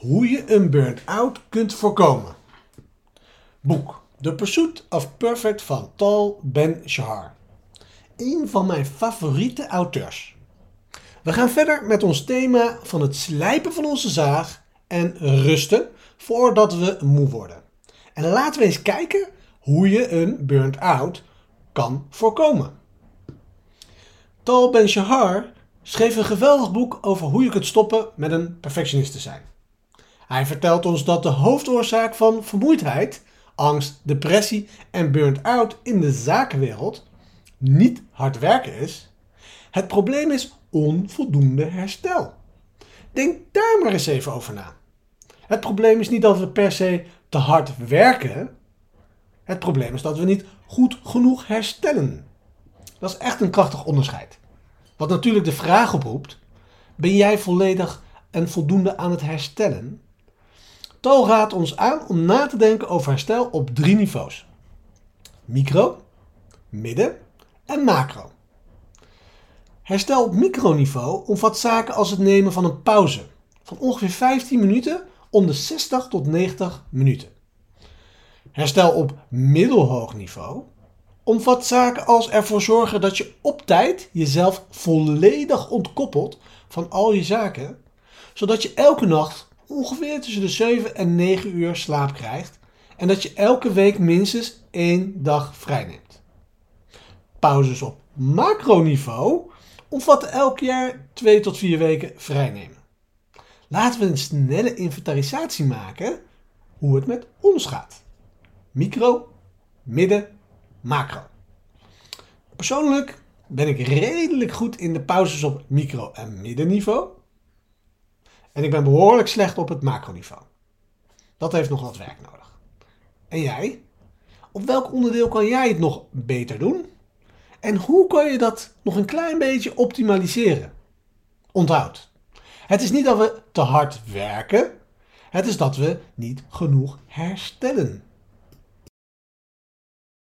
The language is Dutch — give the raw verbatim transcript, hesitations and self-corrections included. Hoe je een burn-out kunt voorkomen. Boek The Pursuit of Perfect van Tal Ben-Shahar. Een van mijn favoriete auteurs. We gaan verder met ons thema van het slijpen van onze zaag en rusten voordat we moe worden. En laten we eens kijken hoe je een burn-out kan voorkomen. Tal Ben-Shahar schreef een geweldig boek over hoe je kunt stoppen met een perfectionist te zijn. Hij vertelt ons dat de hoofdoorzaak van vermoeidheid, angst, depressie en burn-out in de zakenwereld niet hard werken is. Het probleem is onvoldoende herstel. Denk daar maar eens even over na. Het probleem is niet dat we per se te hard werken. Het probleem is dat we niet goed genoeg herstellen. Dat is echt een krachtig onderscheid. Wat natuurlijk de vraag oproept, ben jij volledig en voldoende aan het herstellen? Tal raadt ons aan om na te denken over herstel op drie niveaus. Micro, midden en macro. Herstel op microniveau omvat zaken als het nemen van een pauze van ongeveer vijftien minuten om de zestig tot negentig minuten. Herstel op middelhoog niveau omvat zaken als ervoor zorgen dat je op tijd jezelf volledig ontkoppelt van al je zaken, zodat je elke nacht ongeveer tussen de zeven en negen uur slaap krijgt en dat je elke week minstens één dag vrij neemt. Pauzes op macroniveau omvatten elk jaar twee tot vier weken vrij nemen. Laten we een snelle inventarisatie maken hoe het met ons gaat. Micro, midden, macro. Persoonlijk ben ik redelijk goed in de pauzes op micro- en middenniveau. En ik ben behoorlijk slecht op het macroniveau. Dat heeft nog wat werk nodig. En jij? Op welk onderdeel kan jij het nog beter doen? En hoe kan je dat nog een klein beetje optimaliseren? Onthoud, het is niet dat we te hard werken. Het is dat we niet genoeg herstellen.